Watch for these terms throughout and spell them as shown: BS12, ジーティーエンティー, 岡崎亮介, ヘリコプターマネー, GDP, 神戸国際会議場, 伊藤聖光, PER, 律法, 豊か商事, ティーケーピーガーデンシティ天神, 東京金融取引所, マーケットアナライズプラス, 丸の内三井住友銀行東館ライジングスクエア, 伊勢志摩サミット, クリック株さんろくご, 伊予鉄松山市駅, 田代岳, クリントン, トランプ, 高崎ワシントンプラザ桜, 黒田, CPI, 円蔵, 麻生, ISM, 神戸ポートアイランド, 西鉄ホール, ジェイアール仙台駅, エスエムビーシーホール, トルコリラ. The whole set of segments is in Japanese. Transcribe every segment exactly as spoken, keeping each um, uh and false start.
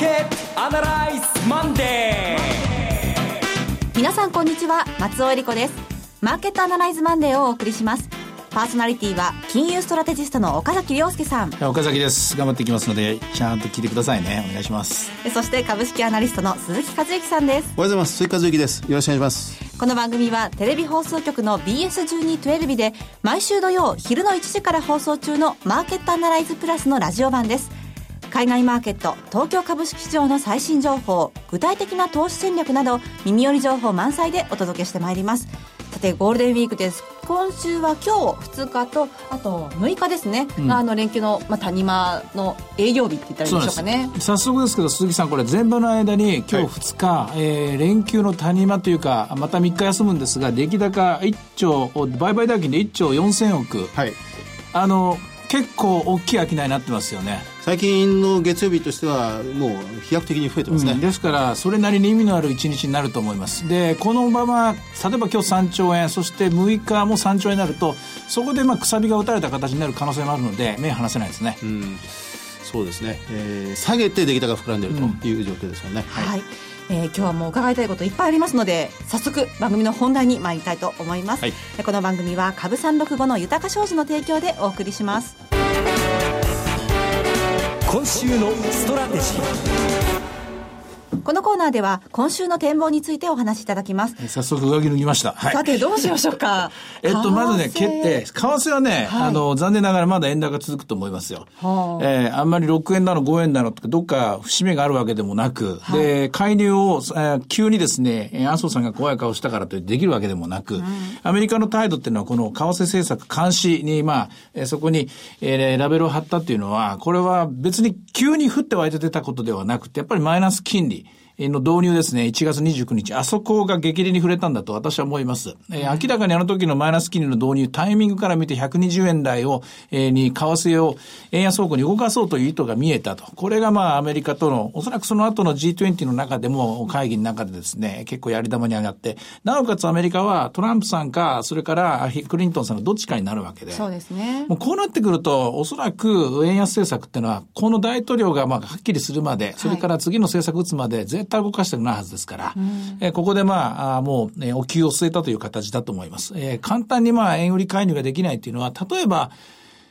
ケットアナライズマンデー。皆さんこんにちは、松尾恵理子です。マーケットアナライズマンデーをお送りします。パーソナリティは金融ストラテジストの岡崎亮介さん。岡崎です。頑張っていきますのでちゃんと聞いてくださいね。お願いします。そして株式アナリストの鈴木和之さんです。おはようございます。鈴木和之です。よろしくお願いします。この番組はテレビ放送局の ビーエスじゅうに じゅうに で毎週土曜昼のいちじから放送中のマーケットアナライズプラスのラジオ版です。海外マーケット、東京株式市場の最新情報、具体的な投資戦略など耳寄り情報満載でお届けしてまいります。さてゴールデンウィークです。今週は今日ふつかとあとむいかですね、うん、あの連休の、まあ、谷間の営業日って言ったらいいでしょうかね。早速ですけど鈴木さん、これ全部の間に今日ふつか、はい、えー、連休の谷間というかまたみっか休むんですが、出来高いっちょう売買代金でいっちょうよんせんおく、はい、あの結構大きい商いになってますよね。最近の月曜日としてはもう飛躍的に増えてますね、うん、ですからそれなりに意味のある一日になると思います。でこのまま例えば今日さんちょうえん、そしてむいかもさんちょうえんになると、そこでまあくさびが打たれた形になる可能性もあるので目離せないですね、うん、そうですね、えー、下げて出来高が膨らんでいるという状況ですよね、うん、はい、はい、えー、今日はもう伺いたいこといっぱいありますので、早速番組の本題に参りたいと思います、はい、この番組は株さんろくごの豊か商事の提供でお送りします。今週のストラテジー。このコーナーでは今週の展望についてお話しいただきます。早速上着脱ぎました、はい、さてどうしましょうかえっとまずね、為替はね、はい、あの残念ながらまだ円高続くと思いますよ、はあ、えー、あんまりろくえんなのごえんなのとかどっか節目があるわけでもなく、はい、で介入を、えー、急にですね麻生さんが怖い顔したからといってできるわけでもなく、うん、アメリカの態度っていうのはこの為替政策監視に、まあ、そこに、えー、ラベルを貼ったっていうのは、これは別に急に降って湧いて出たことではなくて、やっぱりマイナス金利の導入ですね、いちがつにじゅうくにち、あそこが激励に触れたんだと私は思います、えー、明らかにあの時のマイナス金利の導入タイミングから見てひゃくにじゅうえんだいを、えー、に為替を円安方向に動かそうという意図が見えたと。これがまあアメリカとのおそらくその後の ジートゥエンティー の中でも会議の中でですね結構やり玉に上がって、なおかつアメリカはトランプさんかそれからクリントンさんのどっちかになるわけで、そうですね、もうこうなってくるとおそらく円安政策っていうのはこの大統領がまあはっきりするまで、それから次の政策打つまで絶対動かしたくないはずですから、うん、えここでまあもう、ね、お給を据えたという形だと思います、えー、簡単にまあ円売り介入ができないというのは、例えば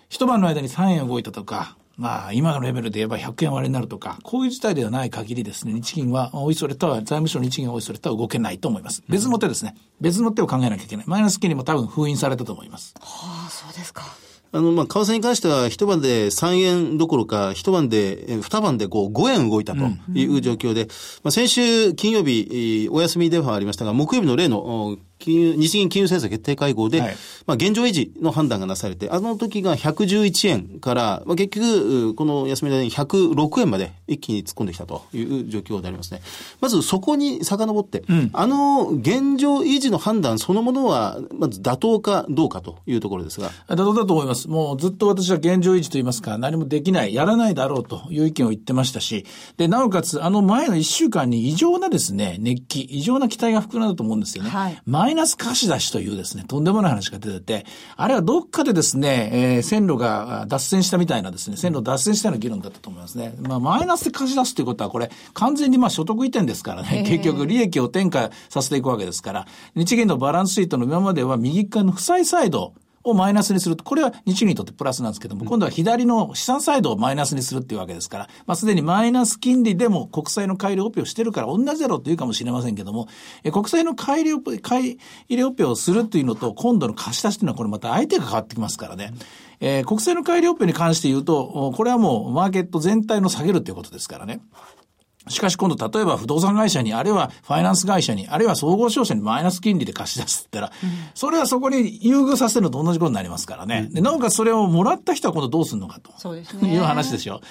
一晩の間にさんえん動いたとか、まあ今のレベルで言えばひゃくえん割れになるとか、こういう事態ではない限りですね、日銀はおいそれとは、財務省の日銀はおいそれとは動けないと思います、うん、別の手ですね、別の手を考えなきゃいけない。マイナス金利も多分封印されたと思います。はあ、そうですか。あの、まあ、為替に関しては、一晩でさんえんどころか、一晩で、二晩でこうごえん動いたという状況で、うん、まあ、先週金曜日、お休み電話がありましたが、木曜日の例の、金融日銀金融政策決定会合で、はい、まあ、現状維持の判断がなされて、あの時がひゃくじゅういちえんから、まあ、結局この休みの間にひゃくろくえんまで一気に突っ込んできたという状況でありますね。まずそこに遡って、うん、あの現状維持の判断そのものはまず妥当かどうかというところですが、妥当だと思います。もうずっと私は現状維持と言いますか、何もできないやらないだろうという意見を言ってましたし、でなおかつあの前のいっしゅうかんに異常なですね熱気、異常な期待が膨らんだと思うんですよね、はい、マイナス貸し出しというですね、とんでもない話が出てて、あれはどっかでですね、えー、線路が脱線したみたいなですね、線路脱線したような議論だったと思いますね。まあ、マイナスで貸し出すということは、これ、完全にまあ所得移転ですからね、結局利益を転嫁させていくわけですから、日銀のバランスシートの今までは右側の負債サイド、をマイナスにすると、これは日銀にとってプラスなんですけども、今度は左の資産サイドをマイナスにするっていうわけですから、まあすでにマイナス金利でも国債の買い入れオペをしてるから同じだろうというかもしれませんけども、え国債の買い入れオペ、買い入れオペをするというのと、今度の貸し出しというのはこれまた相手が変わってきますからね。えー、国債の買い入れオペに関して言うと、これはもうマーケット全体の下げるということですからね。しかし今度例えば不動産会社に、あるいはファイナンス会社に、あるいは総合商社にマイナス金利で貸し出すって言ったら、うん、それはそこに優遇させるのと同じことになりますからね、うん、でなおかつそれをもらった人は今度どうするのかという話でしょ。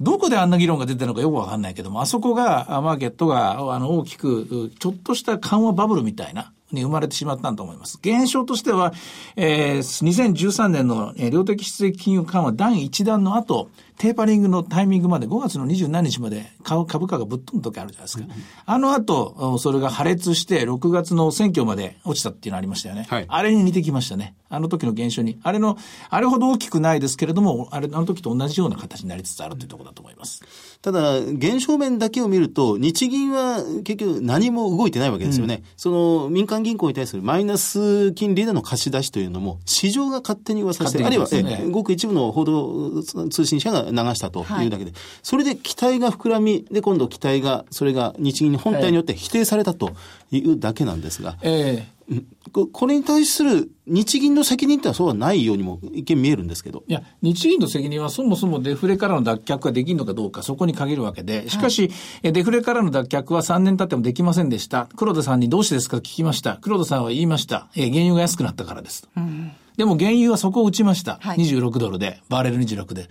どこであんな議論が出てるのかよくわかんないけども、あそこがマーケットがあの大きくちょっとした緩和バブルみたいなに生まれてしまったんだと思います。現象としては、えー、にせんじゅうさんねんの量的質的金融緩和だいいちだんの後、テーパリングのタイミングまでごがつのにじゅうしちにちまで株価がぶっ飛んだ時あるじゃないですか、うん、あの後それが破裂してろくがつの選挙まで落ちたっていうのありましたよね、はい、あれに似てきましたね。あの時の現象にあれのあれほど大きくないですけれども、あれあの時と同じような形になりつつあるというところだと思います。ただ現象面だけを見ると日銀は結局何も動いてないわけですよね、うん、その民間銀行に対するマイナス金利での貸し出しというのも市場が勝手に噂して、ね、あるいはえごく一部の報道通信社が流したというだけで、はい、それで期待が膨らみで今度期待がそれが日銀本体によって否定されたというだけなんですが、えー、これに対する日銀の責任ってはそうはないようにも一見見えるんですけど、いや日銀の責任はそもそもデフレからの脱却ができるのかどうかそこに限るわけで、しかし、はい、デフレからの脱却はさんねん経ってもできませんでした。黒田さんにどうしてですか聞きました。黒田さんは言いました。原油が安くなったからですと、うん、でも原油はそこを打ちました、はい、にじゅうろくドルでバーレルにじゅうろくで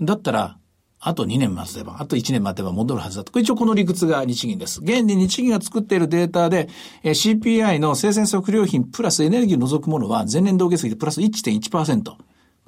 だったらあとにねん待てば、あといちねん待てば戻るはずだと。一応この理屈が日銀です。現に日銀が作っているデータで、えー、シーピーアイ の生鮮食料品プラスエネルギーを除くものは前年同月比でプラス いってんいちパーセント。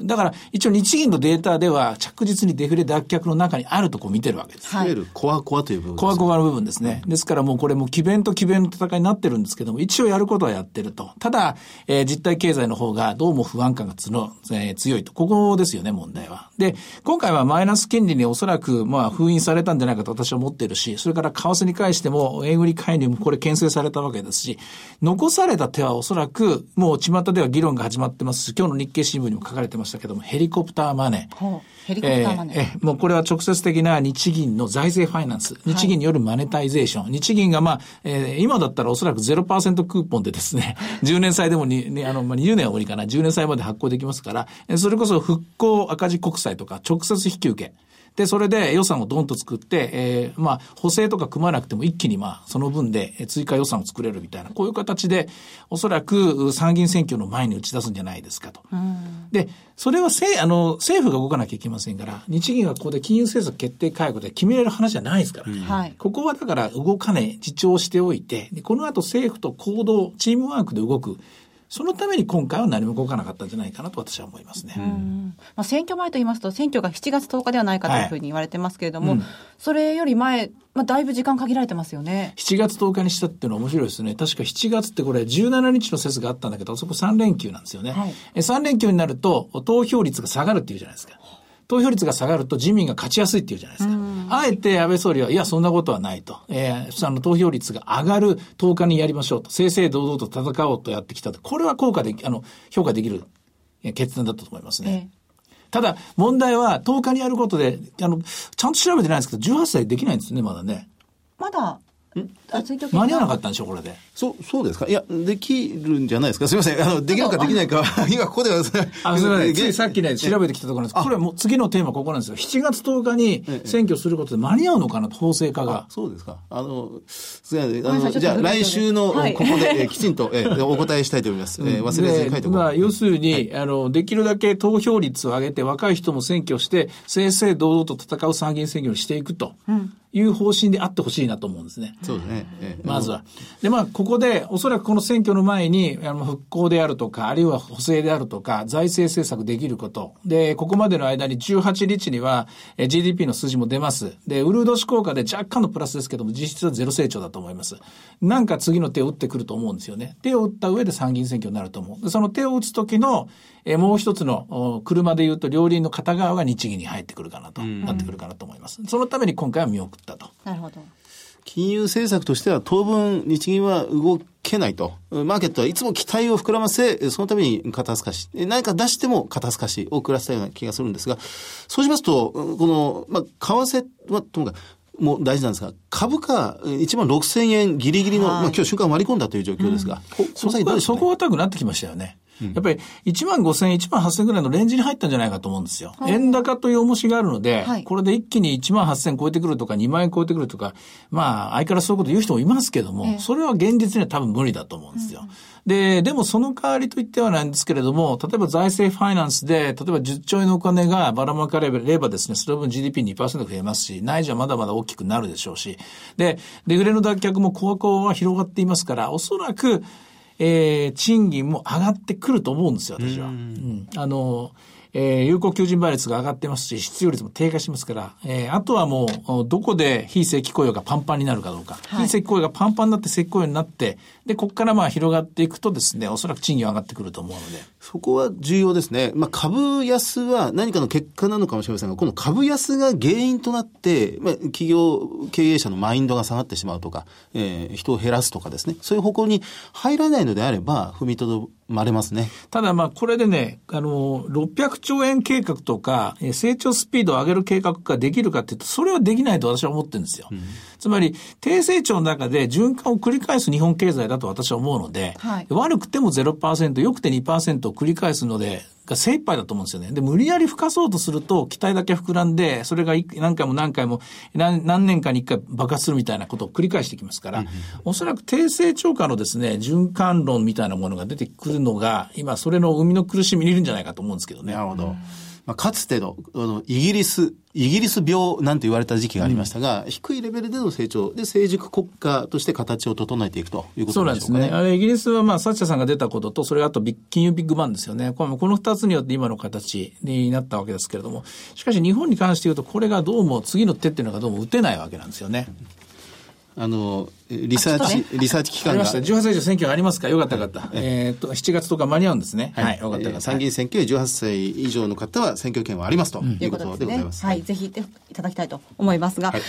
だから一応日銀のデータでは着実にデフレ脱却の中にあるとこを見てるわけです。いわゆるコアコアという部分ですね。コアコアの部分ですね。ですからもうこれも詭弁と詭弁の戦いになってるんですけども、一応やることはやってると。ただ、えー、実体経済の方がどうも不安感がつの、えー、強いと。ここですよね、問題は。で、今回はマイナス金利におそらくまあ封印されたんじゃないかと私は思ってるし、それから為替に関しても円売り介入もこれ牽制されたわけですし、残された手はおそらくもう巷では議論が始まってますし、今日の日経新聞にも書かれてますましたけども、ヘリコプターマネー、ヘリコプターマネー、えー、もうこれは直接的な日銀の財政ファイナンス、日銀によるマネタイゼーション、はい、日銀がまあ、えー、今だったらおそらく ゼロパーセント クーポンでですねじゅうねん債でもに、ね、あのまあ、にじゅうねんは無理かな、じゅうねん債まで発行できますから、それこそ復興赤字国債とか直接引き受けで、それで予算をドンと作って、えー、まあ、補正とか組まなくても一気にまあ、その分で追加予算を作れるみたいな、こういう形で、おそらく参議院選挙の前に打ち出すんじゃないですかと。うんで、それはせ、あの、政府が動かなきゃいけませんから、日銀はここで金融政策決定会合で決められる話じゃないですから、うんはい、ここはだから動かねえ、自重しておいて、でこの後政府と行動、チームワークで動く。そのために今回は何も動かなかったんじゃないかなと私は思いますね。うん、まあ、選挙前と言いますと選挙がしちがつとおかではないかというふうに言われてますけれども、はいうん、それより前、まあ、だいぶ時間限られてますよね。しちがつとおかにしたっていうのは面白いですね。確かしちがつってこれじゅうしちにちの説があったんだけど、そこさんれんきゅうなんですよね、はい、さんれんきゅうになると投票率が下がるっていうじゃないですか。投票率が下がると自民が勝ちやすいっていうじゃないですか。あえて安倍総理はいやそんなことはないと、えー、あの投票率が上がるとおかにやりましょうと、正々堂々と戦おうとやってきたと。これは効果であの評価できる決断だったと思いますね、えー、ただ問題はとおかにやることであのちゃんと調べてないんですけどじゅうはっさいできないんですね、まだね。まだ間に合わなかったんでしょこれで。そ う, そうですか。いやできるんじゃないですか。すみませんあのできるかできないか今ここではあすみませんついさっきね調べてきたところなんです。これはもう次のテーマここなんですよ。しちがつとおかに選挙することで間に合うのかなと、法制化が。そうですか。あのすみませんあのじゃあ来週のここできちんとお答えしたいと思います、えー、忘れずに書いておこう、まあ、要するに、はい、あのできるだけ投票率を上げて若い人も選挙して正々堂々と戦う参議院選挙にしていくと、うんいう方針であってほしいなと思うんですね。そうですね。ええ、まずは。で、まあ、ここで、おそらくこの選挙の前に、あの、復興であるとか、あるいは補正であるとか、財政政策できること。で、ここまでの間にじゅうはちにちには、ジーディーピー の数字も出ます。で、ウルード氏効果で若干のプラスですけども、実質はゼロ成長だと思います。なんか次の手を打ってくると思うんですよね。手を打った上で参議院選挙になると思う。その手を打つ時の、えもう一つの車で言うと両輪の片側が日銀に入ってくるかなと、うん、なってくるかなと思います。そのために今回は見送ったと。なるほど。金融政策としては当分日銀は動けないと。マーケットはいつも期待を膨らませ、そのために肩透かし、何か出しても肩透かしを暮らしたような気がするんですが、そうしますとこのまあ為替はともかくもう大事なんですが、株価いちまんろくせんえんギリギリの、はい、まあ、今日瞬間割り込んだという状況ですが、うん、そこはそこは高くなってきましたよね。やっぱりいちまんごせんえん、いちまんはっせんえんぐらいのレンジに入ったんじゃないかと思うんですよ。はい、円高という重しがあるので、はい、これで一気にいちまんはっせんえん超えてくるとかにまんえん超えてくるとか、まあ相変わらずそういうこと言う人もいますけども、えー、それは現実には多分無理だと思うんですよ。うん、で、でもその代わりといってはなんですけれども、例えば財政ファイナンスで、例えばじゅっちょうえんのお金がばらまかれればですね、その分 ジーディーピーにパーセント 増えますし、内需はまだまだ大きくなるでしょうし、で、デフレの脱却も高騰は広がっていますから、おそらく、えー、賃金も上がってくると思うんですよ、私は。うん、あの、えー、有効求人倍率が上がってますし、失業率も低下しますから、えー、あとはもうどこで非正規雇用がパンパンになるかどうか、はい、非正規雇用がパンパンになって正規雇用になって、でここからまあ広がっていくとですね、おそらく賃金は上がってくると思うので、そこは重要ですね。まあ、株安は何かの結果なのかもしれませんが、この株安が原因となって、まあ、企業経営者のマインドが下がってしまうとか、えー、人を減らすとかですね、そういう方向に入らないのであれば踏みとどまれますね。ただまあこれでね、あのろっぴゃくちょうえん計画とか成長スピードを上げる計画ができるかっていうと、それはできないと私は思ってるんですよ、うん、つまり低成長の中で循環を繰り返す日本経済だと私は思うので、はい、悪くても ゼロパーセント 良くて にパーセント を繰り返すのでが精一杯だと思うんですよね。で、無理やり吹かそうとすると期待だけ膨らんで、それが何回も何回も 何, 何年かに一回爆発するみたいなことを繰り返してきますから、うんうん、おそらく低成長化のですね、循環論みたいなものが出てくるのが、今それの生みの苦しみにいるんじゃないかと思うんですけどね。なるほど。まあ、かつての、あの、イギリス、イギリス病なんて言われた時期がありましたが、うん、低いレベルでの成長で成熟国家として形を整えていくということなんでしょうかね。そうなんですね。あれイギリスはまあサッチャーさんが出たことと、それあと金融ビッグバンですよね。この二つによって今の形になったわけですけれども、しかし日本に関して言うと、これがどうも次の手っていうのがどうも打てないわけなんですよね。あのリサーチ、ね、リサーチ期間がありました。じゅうはっさい以上選挙がありますか。よかったよかった、えー、っとしちがつとか間に合うんですね。はい、はい、よかったよかった。参議院選挙じゅうはっさい以上の方は選挙権はありますと、うん、いうことでございます。はい、ぜひいただきたいと思いますが、はい、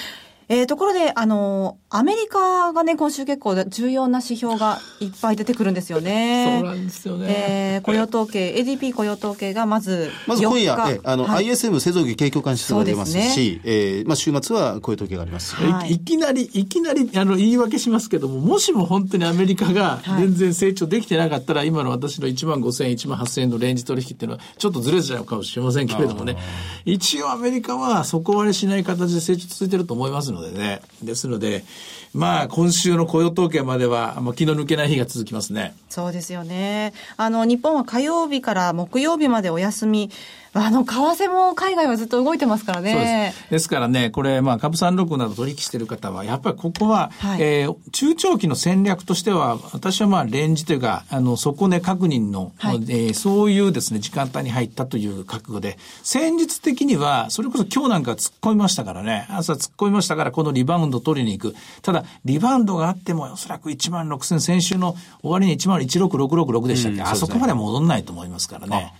えー、ところであのアメリカがね、今週結構重要な指標がいっぱい出てくるんですよね。そうなんですよね。雇用統計 エーディーピー 雇用統計がまずまず今夜、えあの、はい、アイエスエム 製造業景況感指数が出ますし、す、ね、えー、まあ、週末は雇用統計があります、はい、い, いきなりいきなりあの言い訳しますけども、もしも本当にアメリカが全然成長できてなかったら、はい、今の私のいちまんごせんえんいちまんはっせんえんのレンジ取引っていうのはちょっとずれちゃうかもしれませんけれどもね、一応アメリカは底割れしない形で成長続いてると思いますのでね。ですので、まあ、今週の雇用統計までは、まあ、気の抜けない日が続きますね。そうですよね。あの日本は火曜日から木曜日までお休み。あの為替も海外はずっと動いてますからね。そうです。ですからね、これ、まあ、株さんじゅうろくなど取引している方はやっぱりここは、はい、えー、中長期の戦略としては、私はまあレンジというか、あの底値確認の、はい、えー、そういうですね時間帯に入ったという覚悟で、戦術的にはそれこそ今日なんか突っ込みましたからね、朝突っ込みましたから、このリバウンドを取りに行く。ただリバウンドがあってもおそらくいちまんろくせん、先週の終わりにいちまんいちろくろくろくろくでしたっけ、うん、あそこまで戻んないと思いますからね。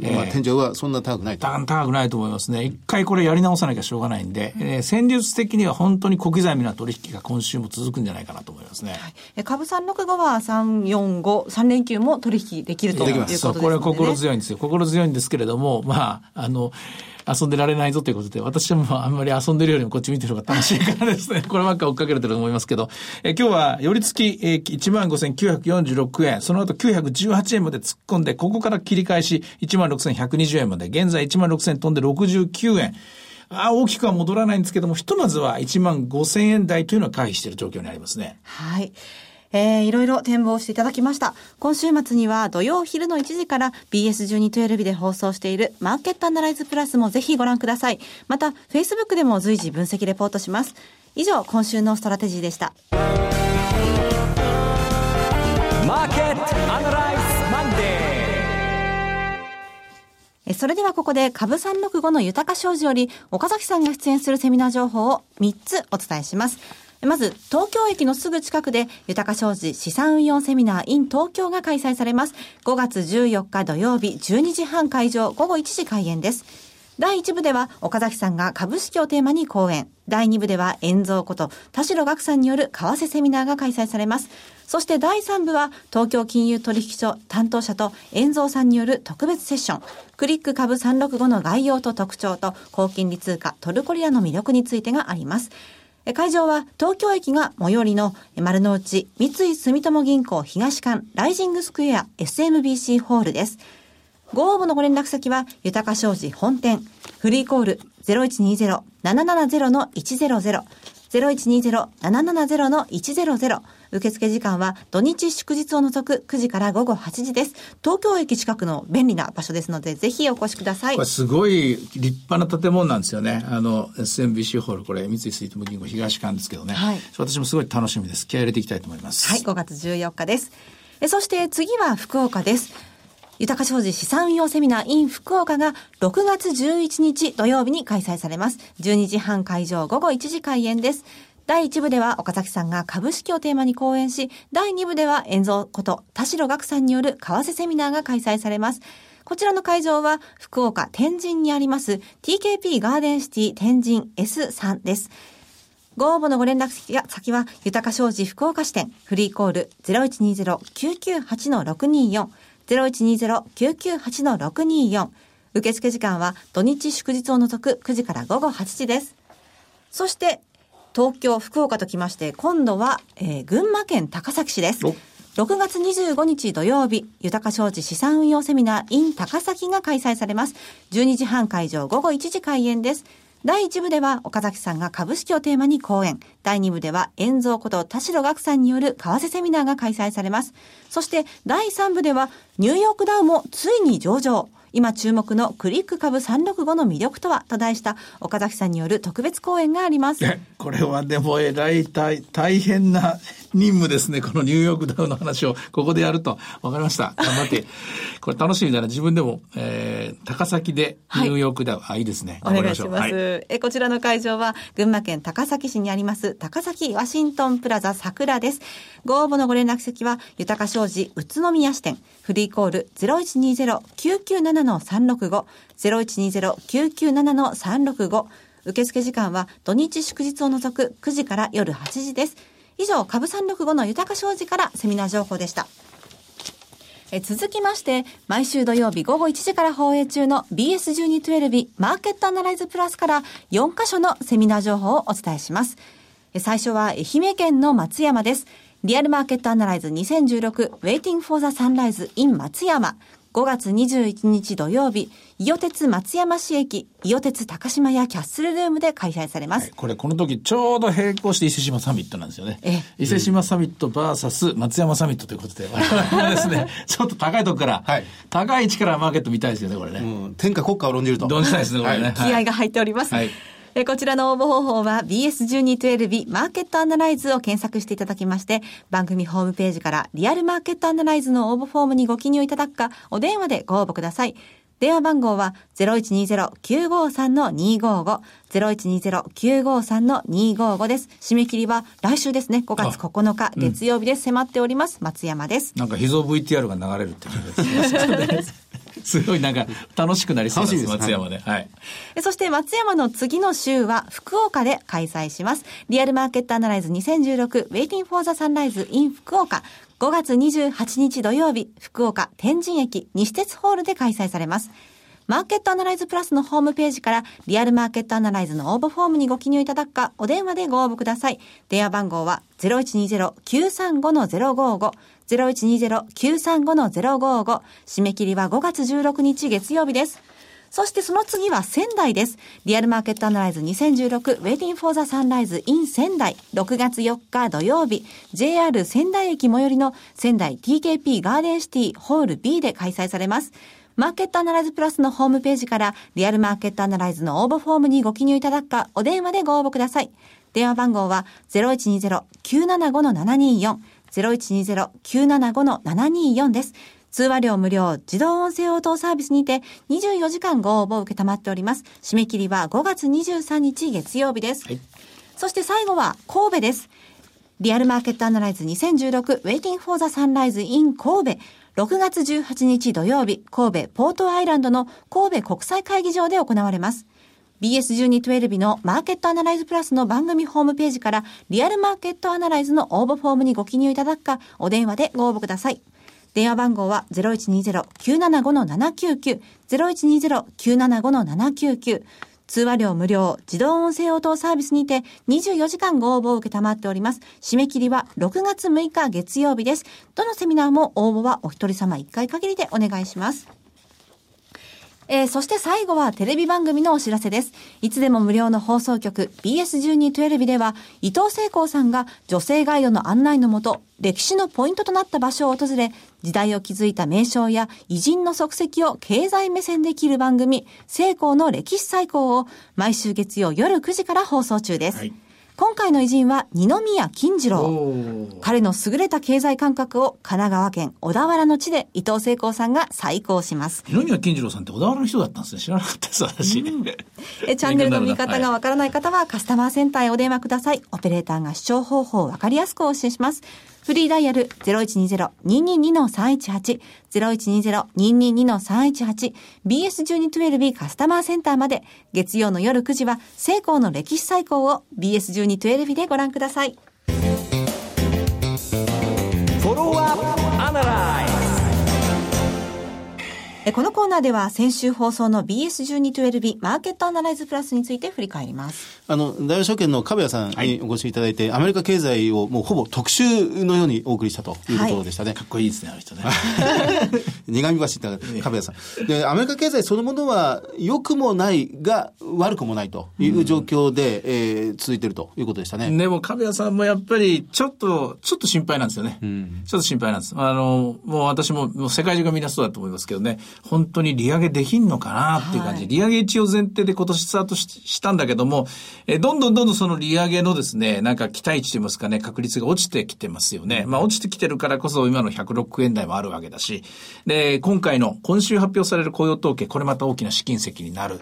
まあ、天井はそんな高くないと、えー、高くないと思いますね。一回これやり直さなきゃしょうがないんで、えー、戦術的には本当に小刻みな取引が今週も続くんじゃないかなと思いますね、はい、株さんびゃくろくじゅうごはさんびゃくよんじゅうごさん連休も取引できるということですのでね。これは心強いんですよ。心強いんですけれども、まああの遊んでられないぞということで、私もあんまり遊んでるよりもこっち見てる方が楽しいからですねこればっか追っかけられてると思いますけど、え今日は寄り付き、えー、いちまんごせんきゅうひゃくよんじゅうろくえん、その後きゅうひゃくじゅうはちえんまで突っ込んで、ここから切り返し いちまんろくせんひゃくにじゅうえんまで、現在 いちまんろくせん 飛んでろくじゅうきゅうえん、あ大きくは戻らないんですけども、ひとまずはいちまんごせんえん台というのは回避している状況にありますね。はい、えー、いろいろ展望していただきました。今週末には土曜昼のいちじから ビーエスじゅうにじゅうに で放送しているマーケットアナライズプラスもぜひご覧ください。また Facebook でも随時分析レポートします。以上、今週のストラテジーでした。マーケットアナライズマンデー。それではここで株さんびゃくろくじゅうごの豊か商事より岡崎さんが出演するセミナー情報をみっつお伝えします。まず東京駅のすぐ近くで豊か商事資産運用セミナー in 東京が開催されます。ごがつじゅうよっか土曜日じゅうにじはん会場、ごごいちじ開演です。だいいち部では岡崎さんが株式をテーマに講演、だいに部では円蔵こと田代岳さんによる為替セミナーが開催されます。そしてだいさん部は東京金融取引所担当者と円蔵さんによる特別セッション、クリック株さんびゃくろくじゅうごの概要と特徴と高金利通貨トルコリラの魅力についてがあります。会場は東京駅が最寄りの丸の内三井住友銀行東館ライジングスクエア エスエムビーシー ホールです。ご応募のご連絡先は豊か商事本店フリーコール ゼロいちにゼロ なななゼロ いちゼロゼロ ゼロいちにゼロ なななゼロ いちゼロゼロ、 受付時間は土日祝日を除くくじからごごはちじです。東京駅近くの便利な場所ですので、ぜひお越しください。これすごい立派な建物なんですよね。あの エスエムビーシー ホール、これ三井住友銀行東館ですけどね、はい、私もすごい楽しみです。気合い入れていきたいと思います。はい、ごがつじゅうよっかです。えそして次は福岡です。豊か商事資産運用セミナー in 福岡がろくがつじゅういちにち土曜日に開催されます。じゅうにじはん会場、ごごいちじ開演です。だいいち部では岡崎さんが株式をテーマに講演し、だいに部では遠蔵こと田代岳さんによる為替セミナーが開催されます。こちらの会場は福岡天神にあります ティーケーピー ガーデンシティ天神 エススリー です。ご応募のご連絡先は豊か商事福岡支店フリーコール ゼロいちにゼロきゅうきゅうはちのろくにーよん ゼロいちにゼロきゅうきゅうはちのろくにーよん、 受付時間は土日祝日を除くくじからごごはちじです。そして東京福岡ときまして、今度は、えー、群馬県高崎市です。ろくがつにじゅうごにち土曜日、豊か商事資産運用セミナー in 高崎が開催されます。じゅうにじはん会場、ごごいちじ開演です。だいいち部では岡崎さんが株式をテーマに講演。だいに部では遠蔵こと田代岳さんによる為替セミナーが開催されます。そしてだいさん部ではニューヨークダウもついに上場。今注目のクリック株さんろくごの魅力とはと題した岡崎さんによる特別講演があります。これはでもえらい 大, 大変な任務ですね。このニューヨークダウの話をここでやると。わかりました。頑張ってこれ楽しみだな。自分でも、えー、高崎でニューヨークダウ、はい、あいいですね。お願いします、はい、えこちらの会場は群馬県高崎市にあります高崎ワシントンプラザ桜です。ご応募のご連絡先は豊か商事宇都宮支店フリーコール ゼロいちにゼロきゅうきゅうななのさんろくご ゼロいちにゼロきゅうきゅうななのさんろくご、 受付時間は土日祝日を除くくじから夜はちじです。以上、株さんろくごの豊か商事からセミナー情報でした。え続きまして、毎週土曜日ごごいちじから放映中の ビーエスいちにいちに マーケットアナライズプラスからよんカ所のセミナー情報をお伝えします。え最初は愛媛県の松山です。リアルマーケットアナライズにせんじゅうろく Waiting for the Sunrise in 松山、ごがつにじゅういちにち土曜日、伊予鉄松山市駅、伊予鉄高島屋キャッスルルームで開催されます。はい、これこの時ちょうど並行して伊勢志摩サミットなんですよね。え伊勢志摩サミット ブイエス 松山サミットということで、我々ですね、ちょっと高いとこから、はい、高い位置からマーケット見たいですよね、これね。うん、天下国家を論じると。論じたいですね、これね。はい、気合が入っております。はい、えこちらの応募方法は ビーエスいちにいちに マーケットアナライズを検索していただきまして、番組ホームページからリアルマーケットアナライズの応募フォームにご記入いただくか、お電話でご応募ください。電話番号は ゼロいちにゼロきゅうごさんのにーごーご ゼロいちにゼロきゅうごさんのにーごーご です。締め切りは来週ですね、ごがつここのか月曜日です。うん、迫っております。松山です。なんか秘蔵 ブイティーアール が流れるってことですね。すごいなんか楽しくなりそうです。です松山で、はいはい。そして松山の次の週は福岡で開催します。リアルマーケットアナライズにせんじゅうろく Waiting for the Sunrise in 福岡、ごがつにじゅうはちにち土曜日、福岡天神駅西鉄ホールで開催されます。マーケットアナライズプラスのホームページからリアルマーケットアナライズの応募フォームにご記入いただくか、お電話でご応募ください。電話番号は ゼロいちにゼロきゅうさんごのゼロごーご ゼロいちにゼロきゅうさんごのゼロごーご、 締め切りはごがつじゅうろくにち月曜日です。そしてその次は仙台です。リアルマーケットアナライズにせんじゅうろく Waiting for the Sunrise in 仙台、ろくがつよっか土曜日、 ジェイアール 仙台駅最寄りの仙台 ティーケーピー ガーデンシティホール ビー で開催されます。マーケットアナライズプラスのホームページからリアルマーケットアナライズの応募フォームにご記入いただくか、お電話でご応募ください。電話番号は ゼロいちにゼロきゅうななごのななにーよん ゼロいちにゼロきゅうななごのななにーよん です。通話料無料、自動音声応答サービスにてにじゅうよじかんご応募を受けたまっております。締め切りはごがつにじゅうさんにち月曜日です。はい、そして最後は神戸です。リアルマーケットアナライズにせんじゅうろく Waiting for the Sunrise in 神戸、ろくがつじゅうはちにち土曜日、神戸ポートアイランドの神戸国際会議場で行われます。 ビーエスいちにいちに のマーケットアナライズプラスの番組ホームページからリアルマーケットアナライズの応募フォームにご記入いただくか、お電話でご応募ください。電話番号は ゼロいちにゼロきゅうななごのななきゅうきゅう ゼロいちにゼロきゅうななごのななきゅうきゅう、 通話料無料、自動音声応答サービスにてにじゅうよじかんご応募を受けたまっております。締め切りはろくがつむいか月曜日です。どのセミナーも応募はお一人様いっかい限りでお願いします。えー、そして最後はテレビ番組のお知らせです。いつでも無料の放送局 ビーエスいちにいちに では、伊藤聖光さんが女性ガイドの案内のもと、歴史のポイントとなった場所を訪れ、時代を築いた名称や偉人の足跡を経済目線で切る番組、聖光の歴史最高を毎週月曜夜くじから放送中です。はい、今回の偉人は二宮金次郎。彼の優れた経済感覚を神奈川県小田原の地で伊藤聖光さんが再考します。二宮金次郎さんって小田原の人だったんですね。知らなかったです私、うん、えチャンネルの見方がわからない方はカスタマーセンターへお電話ください。オペレーターが視聴方法をわかりやすくお教えします。フリーダイヤル ゼロいちにゼロ にーにーにー さんいちはち ゼロいちにゼロ にーにーにー さんいちはち ビーエスいちにいちに カスタマーセンターまで。月曜の夜くじは聖光の歴史最高を ビーエスいちにいちに でご覧ください。このコーナーでは先週放送の ビーエスいちにいちに マーケットアナライズプラスについて振り返ります。あの大和証券の壁谷さんにお越しいただいて、はい、アメリカ経済をもうほぼ特集のようにお送りしたということでしたね、はい、かっこいいですねあの人ね苦み走った壁谷さんで、アメリカ経済そのものは良くもないが悪くもないという状況で、うんえー、続いているということでしたね。でも壁谷さんもやっぱりちょっとちょっと心配なんですよね、うん、ちょっと心配なんです。あのもう私も、もう世界中がみんなそうだと思いますけどね、本当に利上げできんのかなっていう感じ、はい、利上げ一応前提で今年スタート し, したんだけども、えどんどんどんどんその利上げのですね、なんか期待値といいますかね、確率が落ちてきてますよね。まあ落ちてきてるからこそ今のひゃくろくえん台もあるわけだし、で今回の今週発表される雇用統計、これまた大きな試金石になる。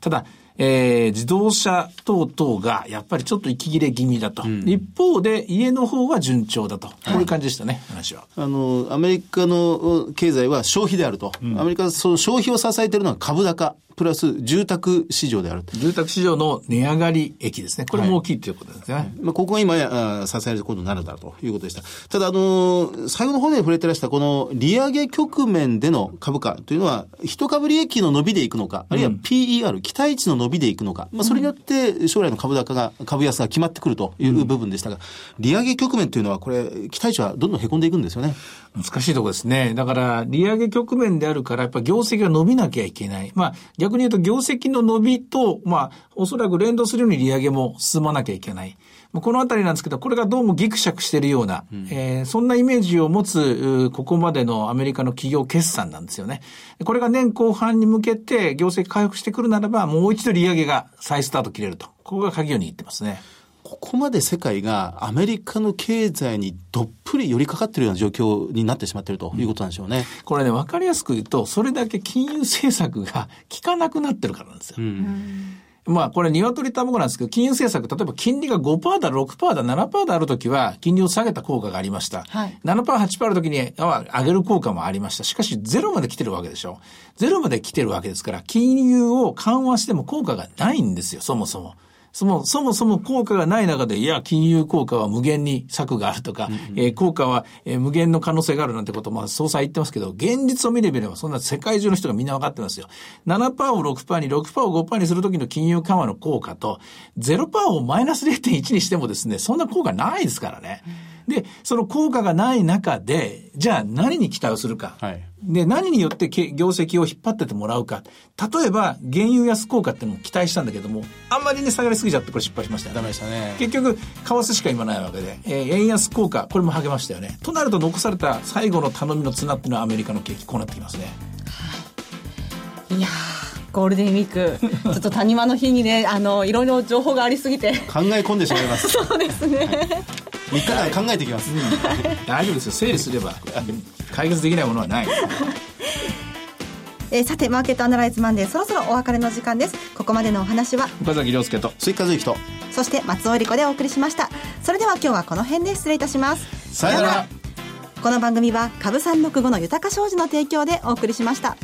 ただえー、自動車等々がやっぱりちょっと息切れ気味だと、うん、一方で家の方は順調だと、こういう感じでしたね、はい、話は。あのアメリカの経済は消費であると、うん、アメリカその消費を支えているのは株高プラス住宅市場である。住宅市場の値上がり益ですね、これも大きいということですね、はいまあ、ここが今や支えることになるんだということでした。ただあのー、最後の方で触れてらしたこの利上げ局面での株価というのは一株利益の伸びでいくのか、あるいは ピーイーアール、うん、期待値の伸びでいくのか、まあ、それによって将来の株高が株安が決まってくるという部分でしたが、利上げ局面というのはこれ期待値はどんどんへこんでいくんですよね。難しいところですね。だから利上げ局面であるからやっぱ業績が伸びなきゃいけない、まあ逆に言うと業績の伸びと、まあ、おそらく連動するように利上げも進まなきゃいけない。このあたりなんですけど、これがどうもギクシャクしているような、うんえー、そんなイメージを持つ、ここまでのアメリカの企業決算なんですよね。これが年後半に向けて業績回復してくるならば、もう一度利上げが再スタート切れると。ここが鍵を握ってますね。ここまで世界がアメリカの経済にどっぷり寄りかかっているような状況になってしまっているということなんでしょうね、うん、これね、分かりやすく言うとそれだけ金融政策が効かなくなってるからなんですよ、うんまあこれ鶏卵なんですけど、金融政策、例えば金利が ごパーセント だ ろくパーセント だ ななパーセント だあるときは金利を下げた効果がありました、はい、ななパーセント はちパーセント のときには上げる効果もありました。しかしゼロまで来てるわけでしょ。ゼロまで来てるわけですから、金融を緩和しても効果がないんですよ。そもそもそもそもそも効果がない中で、いや金融効果は無限に策があるとか、うんうんえー、効果は、えー、無限の可能性があるなんてことを、まあ、総裁言ってますけど、現実を見ればそんな世界中の人がみんな分かってますよ。 ななパーセント を ろくパーセント に ろくパーセント を ごパーセント にするときの金融緩和の効果と ゼロパーセント をマイナス れいてんいち にしてもですね、そんな効果ないですからね、うん、でその効果がない中で、じゃあ何に期待をするか、はい、で何によって業績を引っ張っててもらうか。例えば原油安効果ってのも期待したんだけども、あんまりね下がり過ぎちゃってこれ失敗しましたよ。ダメでしたね。結局為替しか今ないわけで、えー、円安効果これも励ましたよね。となると残された最後の頼みの綱っていうのはアメリカの景気、こうなってきますね。いやーゴールデンウィークちょっと谷間の日にね、あのいろいろ情報がありすぎて考え込んでしまいますそうですね、はいみっかかん考えてきます、うん、大丈夫ですよ。整理すれば解決できないものはないえさて、マーケットアナライズマンデー、そろそろお別れの時間です。ここまでのお話は岡崎亮介と鈴木和之と、そして松尾理子でお送りしました。それでは今日はこの辺で失礼いたします。さよなら。この番組は株三六五の豊か商事の提供でお送りしました。